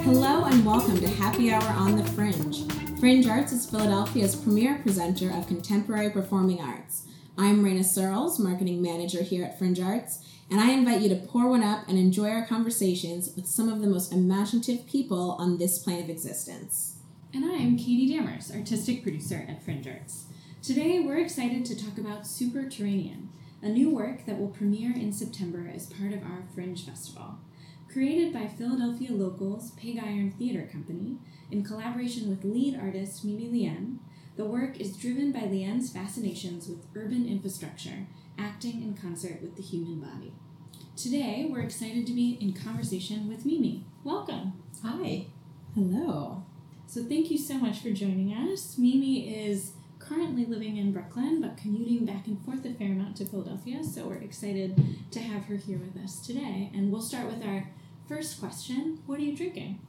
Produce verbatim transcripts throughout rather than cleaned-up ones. Hello and welcome to Happy Hour on the Fringe. Fringe Arts is Philadelphia's premier presenter of contemporary performing arts. I'm Raina Searles, Marketing Manager here at Fringe Arts, and I invite you to pour one up and enjoy our conversations with some of the most imaginative people on this plane of existence. And I'm Katie Dammers, Artistic Producer at Fringe Arts. Today we're excited to talk about Superterranean, a new work that will premiere in September as part of our Fringe Festival. Created by Philadelphia locals Pig Iron Theater Company in collaboration with lead artist Mimi Lien, the work is driven by Lien's fascinations with urban infrastructure, acting in concert with the human body. Today we're excited to be in conversation with Mimi. Welcome. Hi. Hello. So thank you so much for joining us. Mimi is currently living in Brooklyn, but commuting back and forth a fair amount to Philadelphia, so we're excited to have her here with us today. And we'll start with our first question. What are you drinking?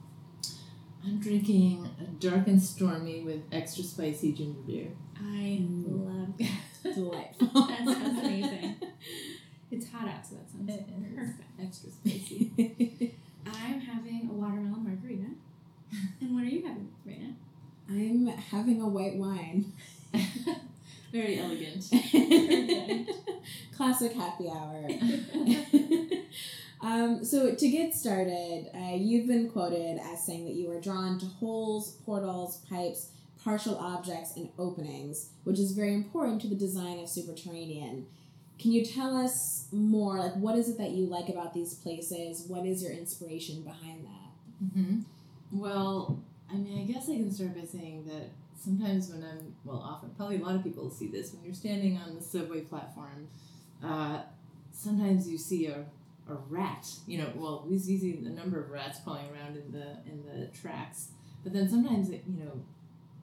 I'm drinking a dark and stormy with extra spicy ginger beer. I love that. Delightful. That sounds amazing. It's hot out, so that sounds it perfect. Extra spicy. I'm having a watermelon margarita. And what are you having, Raina? I'm having a white wine. Very elegant. Perfect. Classic happy hour. um, so to get started, uh, you've been quoted as saying that you were drawn to holes, portals, pipes, partial objects, and openings, which is very important to the design of Superterranean. Can you tell us more? Like, what is it that you like about these places? What is your inspiration behind that? Mm-hmm. Well, I mean, I guess I can start by saying that sometimes when I'm, well, often, probably a lot of people see this, when you're standing on the subway platform, uh, sometimes you see a, a rat, you know, well, we see a number of rats crawling around in the, in the tracks, but then sometimes, it, you know,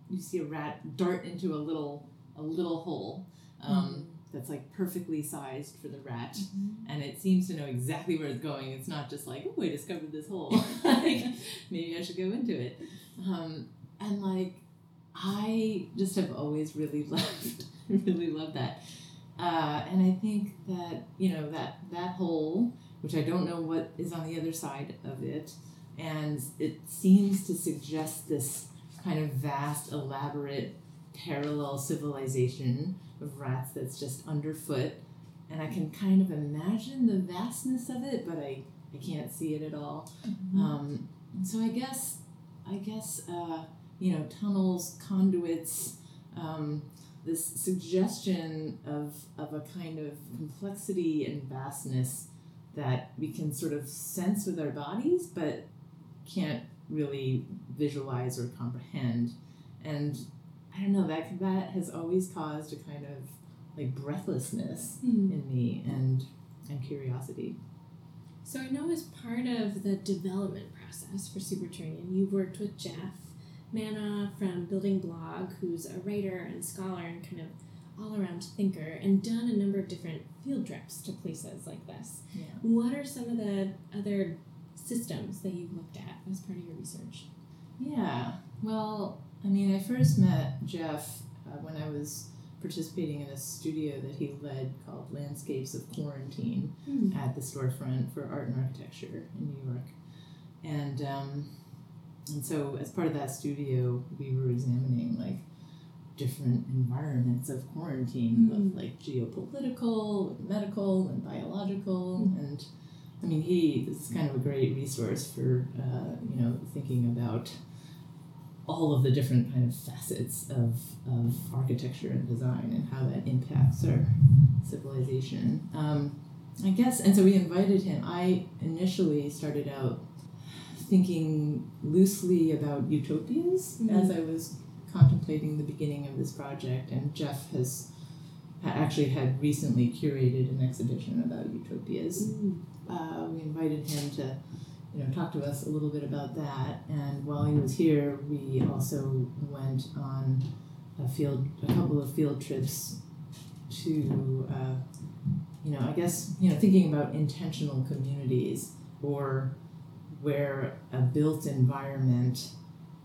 you see a rat dart into a little, a little hole, um, mm-hmm. that's like perfectly sized for the rat, mm-hmm. and it seems to know exactly where it's going. It's not just like, oh, I discovered this hole. Like, maybe I should go into it. Um, and like, I just have always really loved, really loved that. Uh, and I think that, you know, that, that hole, which I don't know what is on the other side of it, and it seems to suggest this kind of vast, elaborate, parallel civilization of rats that's just underfoot, and I can kind of imagine the vastness of it, but I, I can't see it at all. Mm-hmm. Um, so I guess, I guess, uh, you know, tunnels, conduits, um, this suggestion of, of a kind of complexity and vastness that we can sort of sense with our bodies, but can't really visualize or comprehend. And I don't know, that that has always caused a kind of like breathlessness mm. in me and and curiosity. So I know as part of the development process for Superterranean, you've worked with Jeff Manna from BLDGBLOG, who's a writer and scholar and kind of all-around thinker, and done a number of different field trips to places like this. Yeah. What are some of the other systems that you've looked at as part of your research? Yeah, well, I mean, I first met Jeff uh, when I was participating in a studio that he led called Landscapes of Quarantine mm. at the storefront for art and architecture in New York. And um, and so as part of that studio, we were examining like different environments of quarantine, mm. both like geopolitical, and medical, and biological. Mm. And I mean, he this is kind of a great resource for, uh, you know, thinking about all of the different kind of facets of, of architecture and design and how that impacts our civilization. Um, I guess, and so we invited him. I initially started out thinking loosely about utopias mm-hmm. as I was contemplating the beginning of this project, and Jeff has actually had recently curated an exhibition about utopias. Mm. Uh, we invited him to You know, talk to us a little bit about that. And while he was here, we also went on a field, a couple of field trips to, uh, you know, I guess, you know, thinking about intentional communities or where a built environment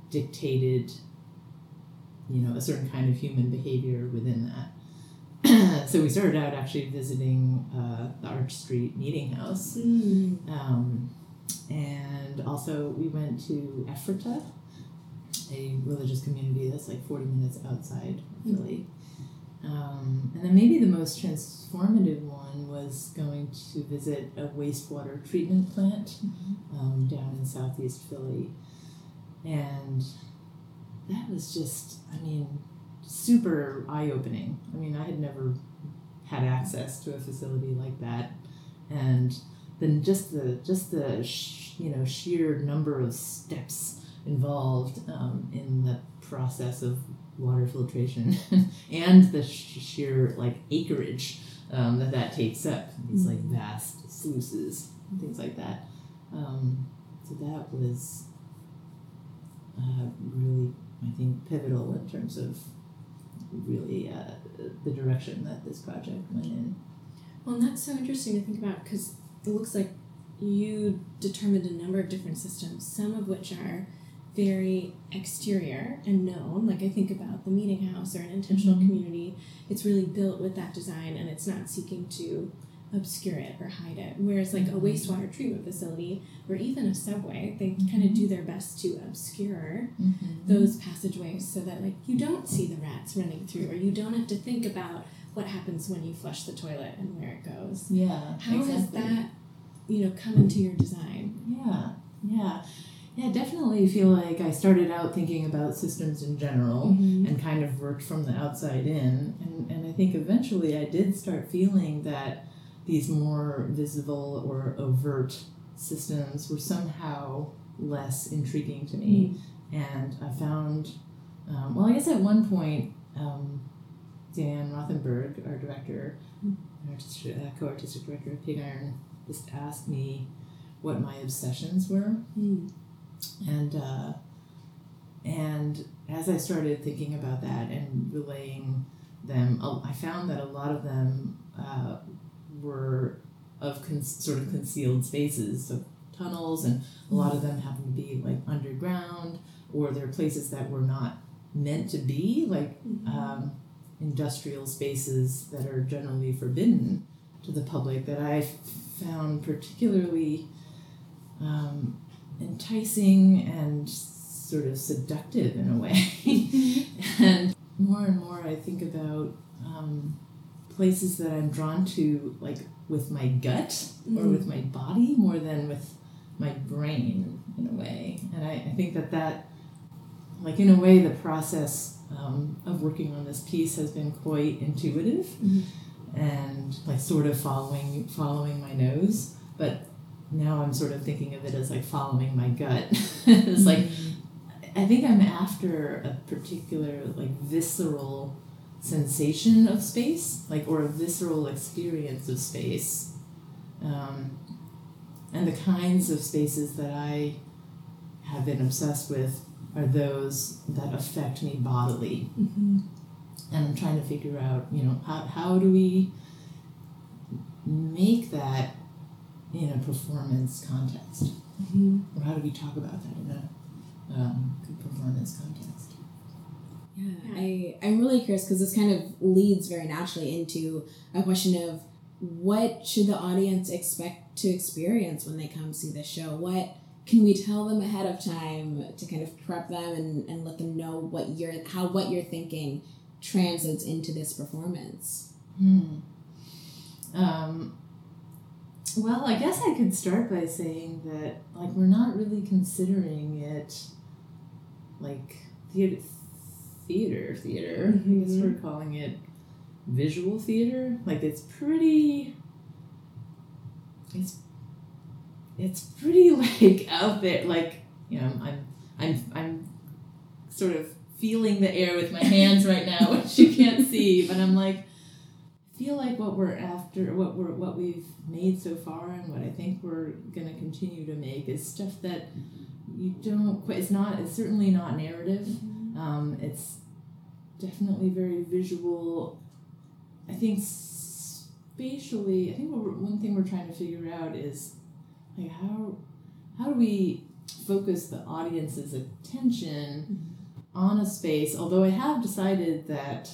dictated you know, a certain kind of human behavior within that. So we started out actually visiting uh, the Arch Street Meeting House. Mm. Um, and also we went to Ephrata, a religious community that's like forty minutes outside of Philly. Mm. Um, and then maybe the most transformative one was going to visit a wastewater treatment plant mm-hmm. um, down in southeast Philly. And that was just, I mean, super eye-opening. I mean, I had never had access to a facility like that. And then just the, just the sh- you know, sheer number of steps involved um, in the process of water filtration and the sh- sheer, like, acreage um, that that takes up. These, like, vast sluices and things like that. Um, so that was... Uh, really, I think, pivotal in terms of really uh, the direction that this project went in. Well, and that's so interesting to think about, because it looks like you determined a number of different systems, some of which are very exterior and known. Like, I think about the meeting house or an intentional mm-hmm. community. It's really built with that design, and it's not seeking to obscure it or hide it, whereas like a wastewater treatment facility or even a subway, they mm-hmm. kind of do their best to obscure mm-hmm. those passageways so that like you don't see the rats running through, or you don't have to think about what happens when you flush the toilet and where it goes. Yeah, how exactly. has that, you know, come into your design? Yeah, yeah. Yeah, definitely feel like I started out thinking about systems in general mm-hmm. and kind of worked from the outside in, and, and I think eventually I did start feeling that these more visible or overt systems were somehow less intriguing to me. Mm. And I found, um, well, I guess at one point, um, Dan Rothenberg, our director, mm. artistic, uh, co-artistic director of Pig Iron, just asked me what my obsessions were. Mm. And, uh, and as I started thinking about that and relaying them, I found that a lot of them uh, were of con- sort of concealed spaces, so tunnels, and a lot of them happen to be like underground, or they're places that were not meant to be, like mm-hmm. um, industrial spaces that are generally forbidden to the public, that I found particularly um, enticing and sort of seductive in a way. And more and more I think about um, places that I'm drawn to, like, with my gut mm. or with my body more than with my brain, in a way. And I, I think that that, like, in a way, the process um, of working on this piece has been quite intuitive mm. and, like, sort of following following my nose. But now I'm sort of thinking of it as, like, following my gut. It's mm. like, I think I'm after a particular, like, visceral sensation of space, like, or a visceral experience of space, um, and the kinds of spaces that I have been obsessed with are those that affect me bodily, mm-hmm. and I'm trying to figure out, you know, how how do we make that in a performance context, mm-hmm. or how do we talk about that in a um, performance context? Yeah, I, I'm really curious, because this kind of leads very naturally into a question of what should the audience expect to experience when they come see this show? What can we tell them ahead of time to kind of prep them and, and let them know what you're, how what you're thinking translates into this performance? Hmm. Um, well, I guess I could start by saying that, like, we're not really considering it like theater... theater theater mm-hmm. I guess we're calling it visual theater. Like, it's pretty it's it's pretty like out there, like, you know, I'm I'm I'm sort of feeling the air with my hands right now, which you can't see, but I'm like, I feel like what we're after, what we're what we've made so far, and what I think we're gonna continue to make is stuff that you don't quite, it's not it's certainly not narrative. Um, it's definitely very visual. I think spatially, I think what we're, one thing we're trying to figure out is, like, how how do we focus the audience's attention on a space, although I have decided that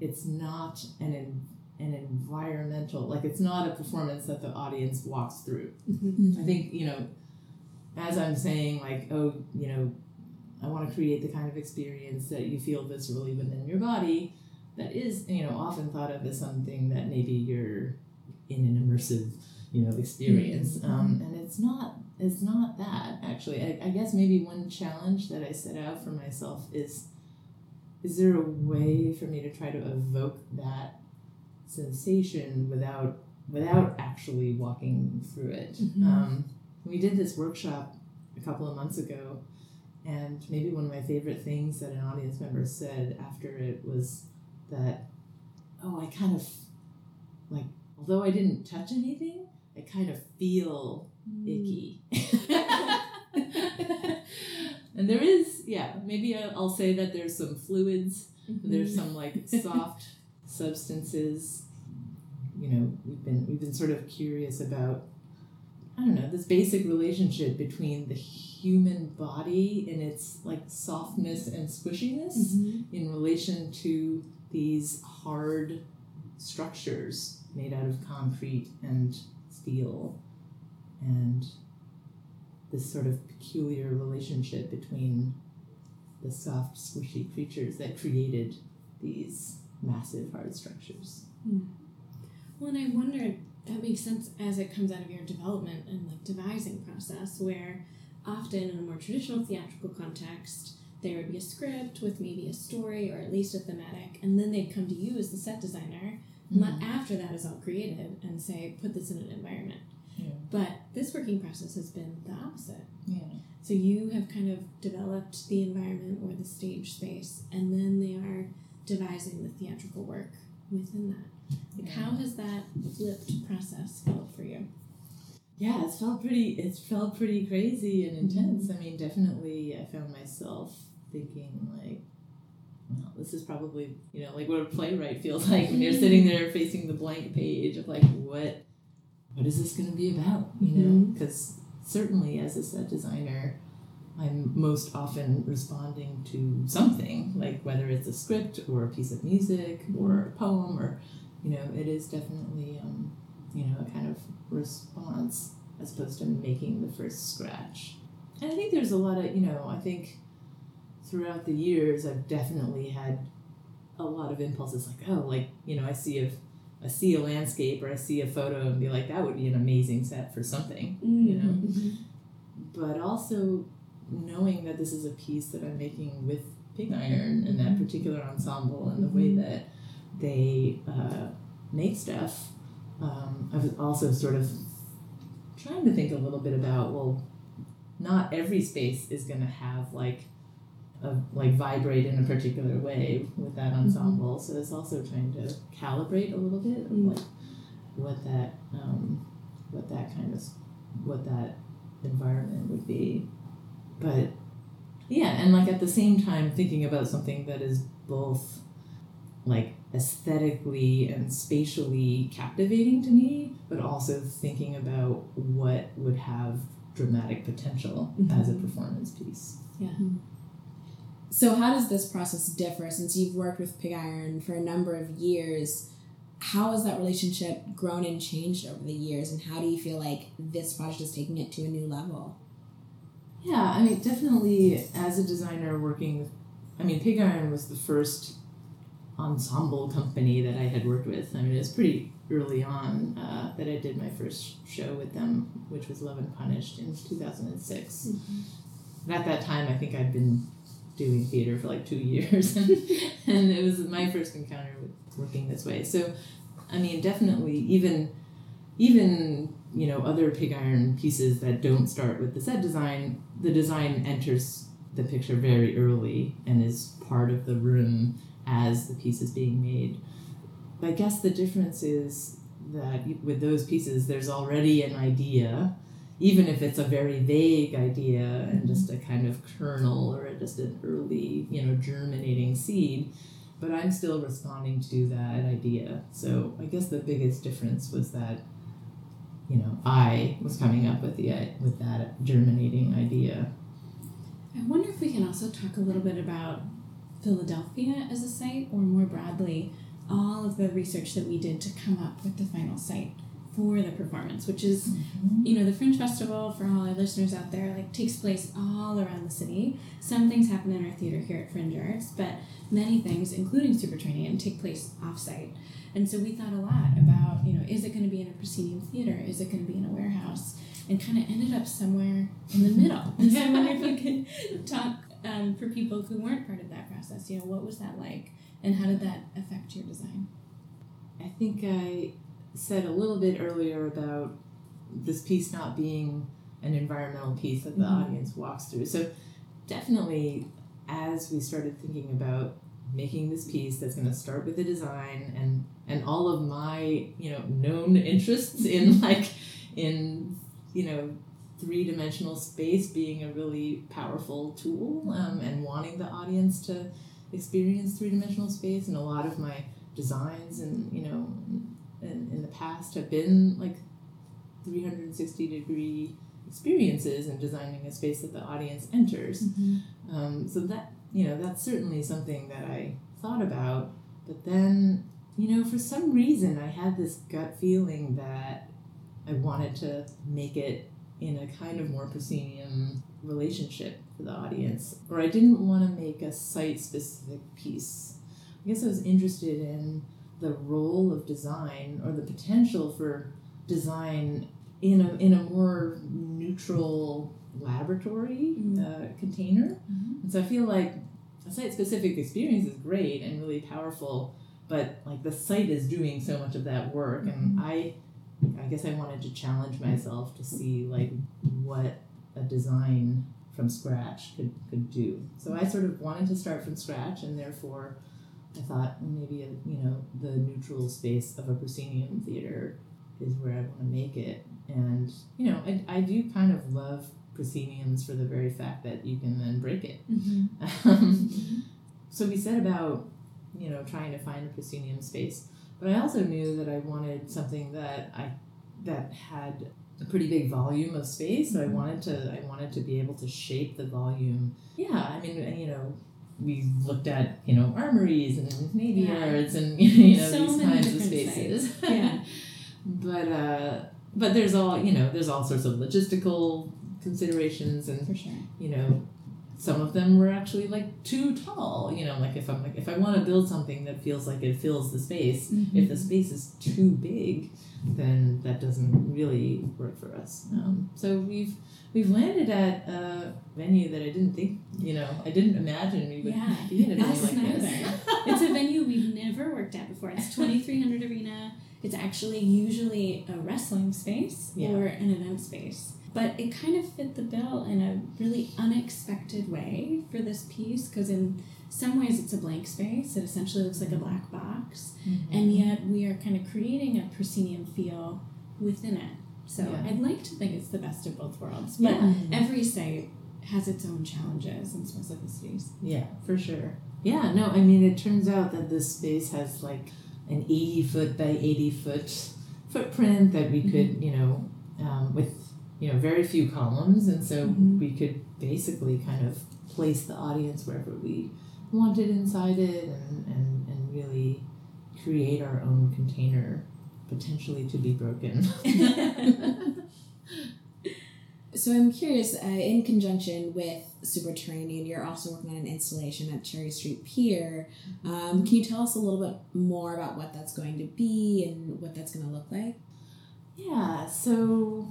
it's not an an environmental, like it's not a performance that the audience walks through. Mm-hmm. I think, you know, as I'm saying, like, oh, you know, I want to create the kind of experience that you feel viscerally within your body, that is, you know, often thought of as something that maybe you're in an immersive, you know, experience. Mm-hmm. Um, and it's not, it's not that, actually. I, I guess maybe one challenge that I set out for myself is, is there a way for me to try to evoke that sensation without without actually walking through it? Mm-hmm. Um, we did this workshop a couple of months ago, and maybe one of my favorite things that an audience member said after it was that, oh, I kind of, like, although I didn't touch anything, I kind of feel mm. icky. And there is, yeah, maybe I'll say that there's some fluids, mm-hmm. there's some, like, soft substances. You know, we've been we've been sort of curious about, I don't know, this basic relationship between the human body and its, like, softness and squishiness mm-hmm. in relation to these hard structures made out of concrete and steel, and this sort of peculiar relationship between the soft, squishy creatures that created these massive hard structures. Mm. Well, and I wonder, that makes sense as it comes out of your development and, like, devising process, where often in a more traditional theatrical context, there would be a script with maybe a story or at least a thematic, and then they'd come to you as the set designer mm-hmm. after that is all created and say, put this in an environment. Yeah. But this working process has been the opposite. Yeah. So you have kind of developed the environment or the stage space, and then they are devising the theatrical work within that. Like, yeah. How has that flipped process felt for you? Yeah, it's felt pretty. It's felt pretty crazy and intense. Mm-hmm. I mean, definitely, I found myself thinking, like, well, this is probably, you know, like what a playwright feels like when you're sitting there facing the blank page of, like, what. What is this going to be about, you know? Because mm-hmm. certainly as a set designer, I'm most often responding to something, like whether it's a script or a piece of music mm-hmm. or a poem, or, you know, it is definitely, um, you know, a kind of response as opposed to making the first scratch. And I think there's a lot of, you know, I think throughout the years, I've definitely had a lot of impulses like, oh, like, you know, I see if I see a landscape or I see a photo and be like, that would be an amazing set for something, you know? Mm-hmm. But also knowing that this is a piece that I'm making with Pig Iron and that particular ensemble and the way that they uh, make stuff, um, I was also sort of trying to think a little bit about, well, not every space is going to have, like, a, like, vibrate in a particular way with that ensemble. Mm-hmm. So it's also trying to calibrate a little bit of, like, what that um, what that kind of what that environment would be. But yeah, and, like, at the same time thinking about something that is both, like, aesthetically and spatially captivating to me, but also thinking about what would have dramatic potential mm-hmm. as a performance piece. Yeah. Mm-hmm. So how does this process differ, since you've worked with Pig Iron for a number of years? How has that relationship grown and changed over the years, and how do you feel like this project is taking it to a new level? Yeah, I mean, definitely as a designer working with, I mean, Pig Iron was the first ensemble company that I had worked with. I mean, it was pretty early on uh, that I did my first show with them, which was Love and Punished in two thousand six. Mm-hmm. And at that time, I think I'd been doing theater for like two years, and, and it was my first encounter with working this way. So, I mean, definitely, even, even you know, other Pig Iron pieces that don't start with the set design, the design enters the picture very early and is part of the room as the piece is being made. I guess the difference is that with those pieces, there's already an idea, even if it's a very vague idea and just a kind of kernel or just an early, you know, germinating seed, but I'm still responding to that idea. So I guess the biggest difference was that, you know, I was coming up with the with that germinating idea. I wonder if we can also talk a little bit about Philadelphia as a site, or more broadly, all of the research that we did to come up with the final site for the performance, which is, mm-hmm. you know, the Fringe Festival, for all our listeners out there, like takes place all around the city. Some things happen in our theater here at Fringe Arts, but many things, including Superterranean, take place off-site. And so we thought a lot about, you know, is it going to be in a proscenium theater? Is it going to be in a warehouse? And kind of ended up somewhere in the middle. So I wonder if you could talk um, for people who weren't part of that process, you know, what was that like? And how did that affect your design? I think I said a little bit earlier about this piece not being an environmental piece that the mm-hmm. audience walks through. So definitely as we started thinking about making this piece that's going to start with the design and and all of my, you know, known interests in like in, you know, three-dimensional space being a really powerful tool, um, and wanting the audience to experience three-dimensional space, and a lot of my designs and, you know, in, in the past have been like three hundred sixty degree experiences and designing a space that the audience enters. Mm-hmm. Um, so that, you know, that's certainly something that I thought about, but then, you know, for some reason I had this gut feeling that I wanted to make it in a kind of more proscenium relationship for the audience, or I didn't want to make a site-specific piece. I guess I was interested in the role of design, or the potential for design in a in a more neutral laboratory mm-hmm. uh, container. Mm-hmm. And so I feel like a site-specific experience is great and really powerful, but like the site is doing so much of that work, mm-hmm. and I. I guess I wanted to challenge myself to see like what a design from scratch could, could do. So I sort of wanted to start from scratch, and therefore I thought maybe a, you know, the neutral space of a proscenium theater is where I want to make it. And you know, I, I do kind of love prosceniums for the very fact that you can then break it. Mm-hmm. Um, so we set about, you know, trying to find a proscenium space. But I also knew that I wanted something that I that had a pretty big volume of space. So I wanted to I wanted to be able to shape the volume. Yeah, I mean, you know, we looked at, you know, armories and navy yards yeah. and, you know, so these kinds of spaces. Yeah. but uh, but there's all you know there's all sorts of logistical considerations, and for sure. you know. Some of them were actually like too tall, you know, like if I'm like, if I want to build something that feels like it fills the space, mm-hmm. if the space is too big, then that doesn't really work for us. Um, so we've, we've landed at a venue that I didn't think, you know, I didn't imagine we would yeah. be at a venue like neither. This. It's a venue we've never worked at before. It's twenty-three hundred Arena. It's actually usually a wrestling space yeah. or an event space. But it kind of fit the bill in a really unexpected way for this piece, because in some ways it's a blank space. It essentially looks like a black box. Mm-hmm. And yet we are kind of creating a proscenium feel within it. So yeah. I'd like to think it's the best of both worlds. But yeah. every site has its own challenges and specificities. Yeah, for sure. Yeah, no, I mean, it turns out that this space has like an eighty foot by eighty foot footprint that we could, you know, um, with... you know, very few columns, and so mm-hmm. we could basically kind of place the audience wherever we wanted inside it, and, and, and really create our own container, potentially to be broken. So I'm curious, uh, in conjunction with Superterranean, you're also working on an installation at Cherry Street Pier. Um, can you tell us a little bit more about what that's going to be and what that's going to look like? Yeah, so...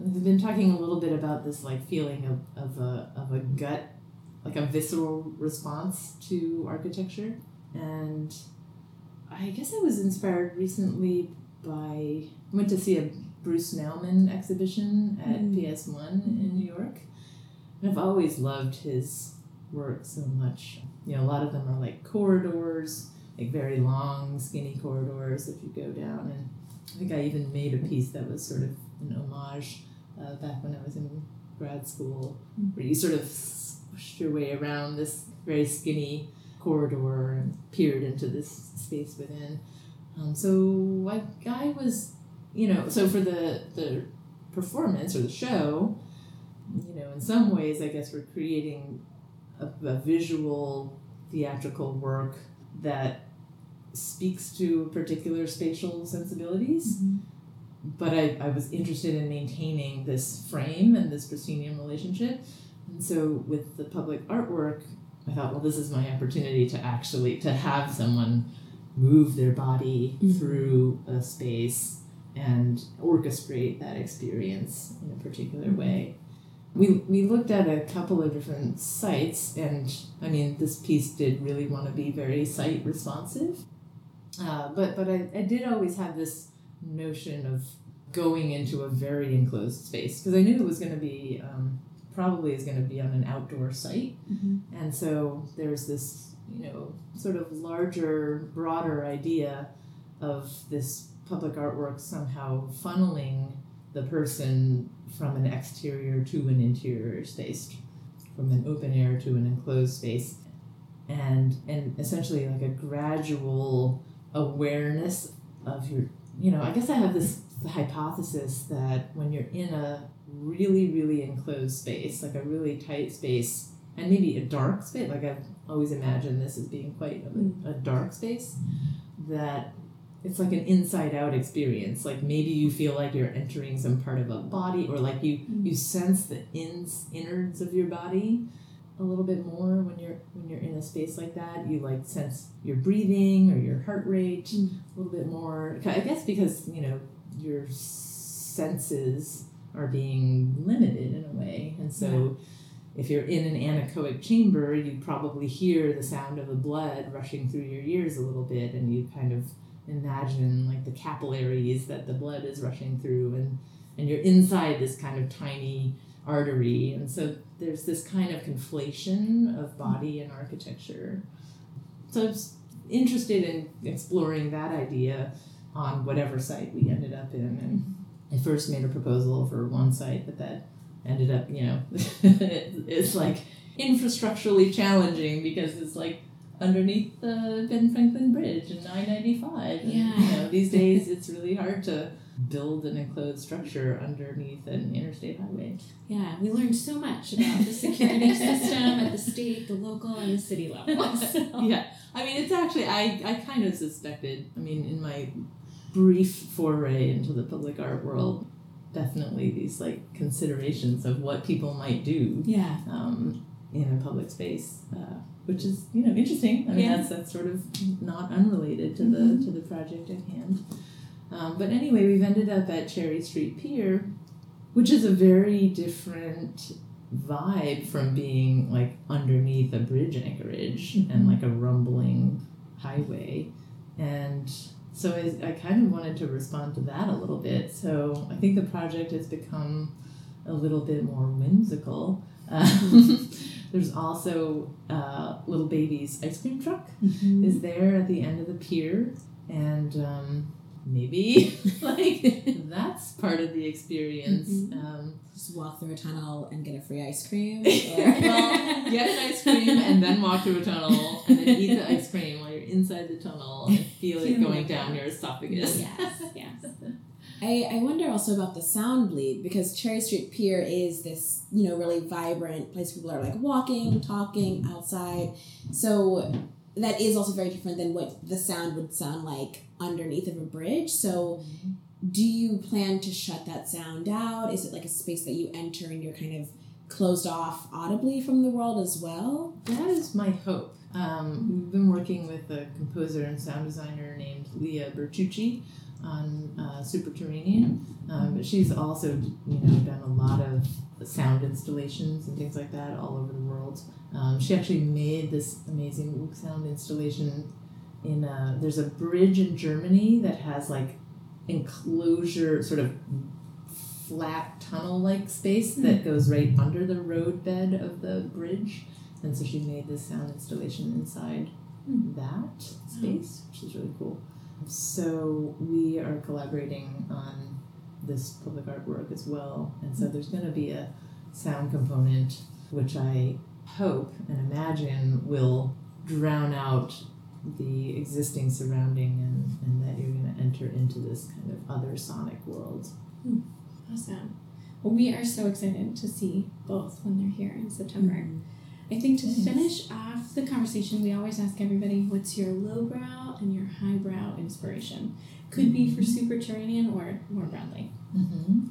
We've been talking a little bit about this like feeling of, of a of a gut, like a visceral response to architecture. And I guess I was inspired recently by, I went to see a Bruce Nauman exhibition at mm. P S one in New York. And I've always loved his work so much. You know, a lot of them are like corridors, like very long, skinny corridors if you go down. And I think I even made a piece that was sort of an homage Uh, back when I was in grad school, where you sort of squished your way around this very skinny corridor and peered into this space within. Um, so I, I was, you know, so for the, the performance or the show, you know, in some ways I guess we're creating a, a visual theatrical work that speaks to particular spatial sensibilities. Mm-hmm. But I, I was interested in maintaining this frame and this proscenium relationship. And so with the public artwork, I thought, well, this is my opportunity to actually to have someone move their body mm-hmm. through a space and orchestrate that experience in a particular way. We we looked at a couple of different sites, and I mean, this piece did really want to be very site responsive. Uh, but but I, I did always have this notion of going into a very enclosed space, because I knew it was going to be, um, probably is going to be on an outdoor site. Mm-hmm. And so there's this, you know, sort of larger, broader idea of this public artwork somehow funneling the person from an exterior to an interior space, from an open air to an enclosed space, and and essentially like a gradual awareness of your, you know, I guess I have this hypothesis that when you're in a really, really enclosed space, like a really tight space, and maybe a dark space, like I've always imagined this as being quite a, a dark space, that it's like an inside-out experience. Like maybe you feel like you're entering some part of a body, or like you, you sense the ins, innards of your body a little bit more when you're when you're in a space like that. You like sense your breathing or your heart rate mm. a little bit more. I guess because, you know, your senses are being limited in a way, and so. Yeah. If you're in an anechoic chamber, you probably hear the sound of the blood rushing through your ears a little bit, and you kind of imagine like the capillaries that the blood is rushing through, and, and you're inside this kind of tiny artery. And so there's this kind of conflation of body and architecture. So I was interested in exploring that idea on whatever site we ended up in. And I first made a proposal for one site, but that ended up, you know, it's like infrastructurally challenging because it's like underneath the Ben Franklin Bridge and nine ninety-five. And, yeah. You know, these days it's really hard to build an enclosed structure underneath an interstate highway. Yeah, we learned so much about the security system at the state, the local, and the city level. So. Yeah, I mean, it's actually, I, I kind of suspected, I mean, in my brief foray into the public art world, definitely these like considerations of what people might do yeah. um, in a public space, uh, which is, you know, interesting. I mean, yeah. that's, that's sort of not unrelated to mm-hmm. the to the project at hand. Um, but anyway, we've ended up at Cherry Street Pier, which is a very different vibe from being like underneath a bridge anchorage mm-hmm. and like a rumbling highway. And so I, I kind of wanted to respond to that a little bit. So I think the project has become a little bit more whimsical. Um, there's also uh, Little Baby's ice cream truck mm-hmm. is there at the end of the pier. And um, maybe like that's part of the experience. Mm-hmm. Um, Just walk through a tunnel and get a free ice cream. Or, well, get an ice cream and then walk through a tunnel and then eat the ice cream while you're inside the tunnel and feel it going down your esophagus. Yes, yes. I, I wonder also about the sound bleed, because Cherry Street Pier is this, you know, really vibrant place where people are like walking, talking outside. So that is also very different than what the sound would sound like underneath of a bridge. So do you plan to shut that sound out? Is it like a space that you enter and you're kind of closed off audibly from the world as well? That is my hope. Um, we've been working with a composer and sound designer named Leah Bertucci on uh, Superterranean. Um, but she's also, you know, done a lot of sound installations and things like that all over the world. Um, she actually made this amazing sound installation in a, there's a bridge in Germany that has like enclosure, sort of flat tunnel-like space mm-hmm. that goes right under the roadbed of the bridge. And so she made this sound installation inside mm. that space, which is really cool. So we are collaborating on this public artwork as well. And so there's going to be a sound component, which I hope and imagine will drown out the existing surrounding, and, and that you're going to enter into this kind of other sonic world. Mm. Awesome. Well, we are so excited to see both when they're here in September. Mm. I think to mm-hmm. finish off the conversation, we always ask everybody, what's your lowbrow and your highbrow inspiration? Could mm-hmm. be for Superterranean or more broadly. Mm-hmm.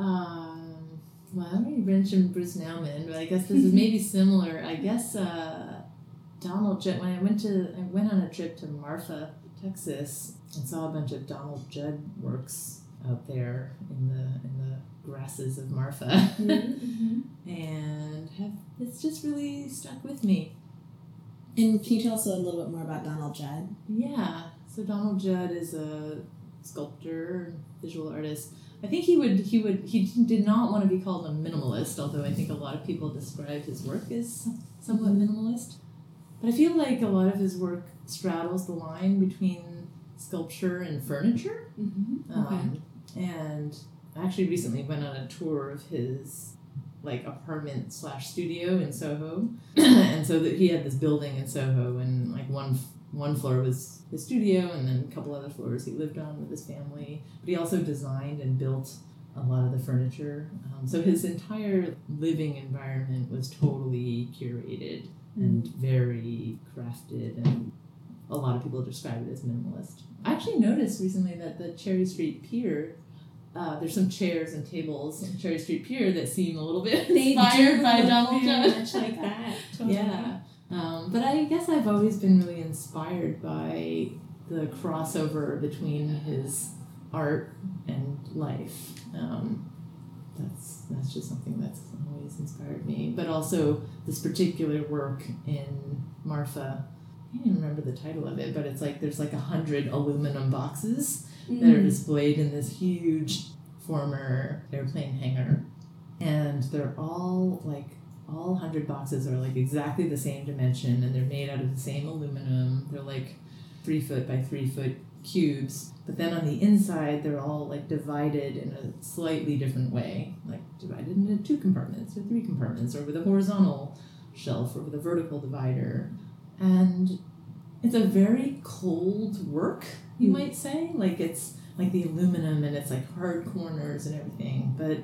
Um, well, I already mentioned Bruce Nauman, but I guess this is maybe similar. I guess uh, Donald Judd, when I went to, I went on a trip to Marfa, Texas, and saw a bunch of Donald Judd works out there in the in the grasses of Marfa. Mm-hmm. And have, it's just really stuck with me. And can you tell us a little bit more about Donald Judd? Yeah. So Donald Judd is a sculptor, visual artist. I think he would he would he did not want to be called a minimalist, although I think a lot of people describe his work as somewhat minimalist. But I feel like a lot of his work straddles the line between sculpture and furniture. Mm-hmm. Um, okay. And I actually recently went on a tour of his like apartment slash studio in Soho, and so that he had this building in Soho, and like one one floor was his studio, and then a couple other floors he lived on with his family. But he also designed and built a lot of the furniture. Um, so his entire living environment was totally curated mm. and very crafted, and a lot of people describe it as minimalist. I actually noticed recently that the Cherry Street Pier. Uh, there's some chairs and tables in Cherry Street Pier that seem a little bit they inspired by Donald Judd. Much like that. Totally. Yeah. Um, but I guess I've always been really inspired by the crossover between his art and life. Um, that's that's just something that's always inspired me. But also this particular work in Marfa, I can't even remember the title of it, but it's like there's like a hundred aluminum boxes Mm. that are displayed in this huge former airplane hangar, and they're all like all hundred boxes are like exactly the same dimension, and they're made out of the same aluminum. They're like three foot by three foot cubes, but then on the inside they're all like divided in a slightly different way, like divided into two compartments or three compartments, or with a horizontal shelf, or with a vertical divider, and it's a very cold work, you might say. Like, it's like the aluminum and it's like hard corners and everything. But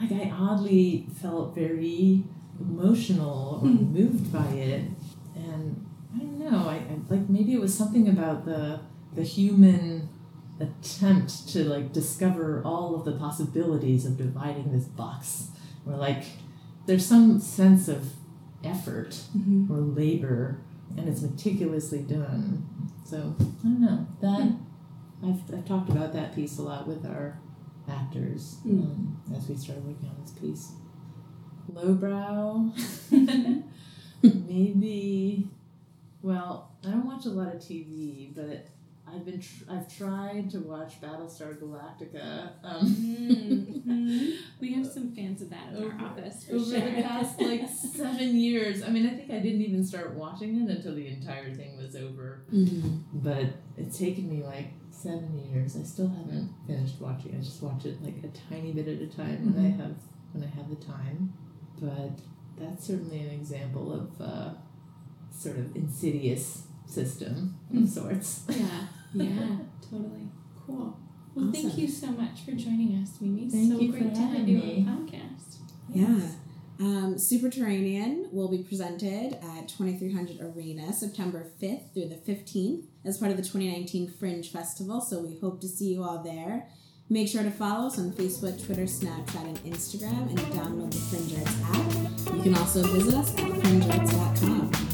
like I oddly felt very emotional or moved by it. And I don't know, I, I like maybe it was something about the the human attempt to like discover all of the possibilities of dividing this box. Where like there's some sense of effort mm-hmm. or labor. And it's meticulously done. So, I don't know. That I've, I've talked about that piece a lot with our actors mm. um, as we started working on this piece. Lowbrow. Maybe. Well, I don't watch a lot of T V, but I've been tr- I've tried to watch Battlestar Galactica. Um, mm-hmm. We have some fans of that in over, our office. For over sure. the past like seven years, I mean, I think I didn't even start watching it until the entire thing was over. Mm-hmm. But it's taken me like seven years. I still haven't finished watching. I just watch it like a tiny bit at a time mm-hmm. when I have when I have the time. But that's certainly an example of uh, sort of insidious system mm-hmm. of sorts. Yeah. Yeah, totally. Cool. Well, awesome. Thank you so much for joining us, Mimi. Thank so you great for having me. So great to have you on the podcast. Yeah. Um, Superterranean will be presented at twenty-three hundred Arena September fifth through the fifteenth as part of the twenty nineteen Fringe Festival, so we hope to see you all there. Make sure to follow us on Facebook, Twitter, Snapchat, and Instagram, and download the Fringe Arts app. You can also visit us at fringe arts dot com.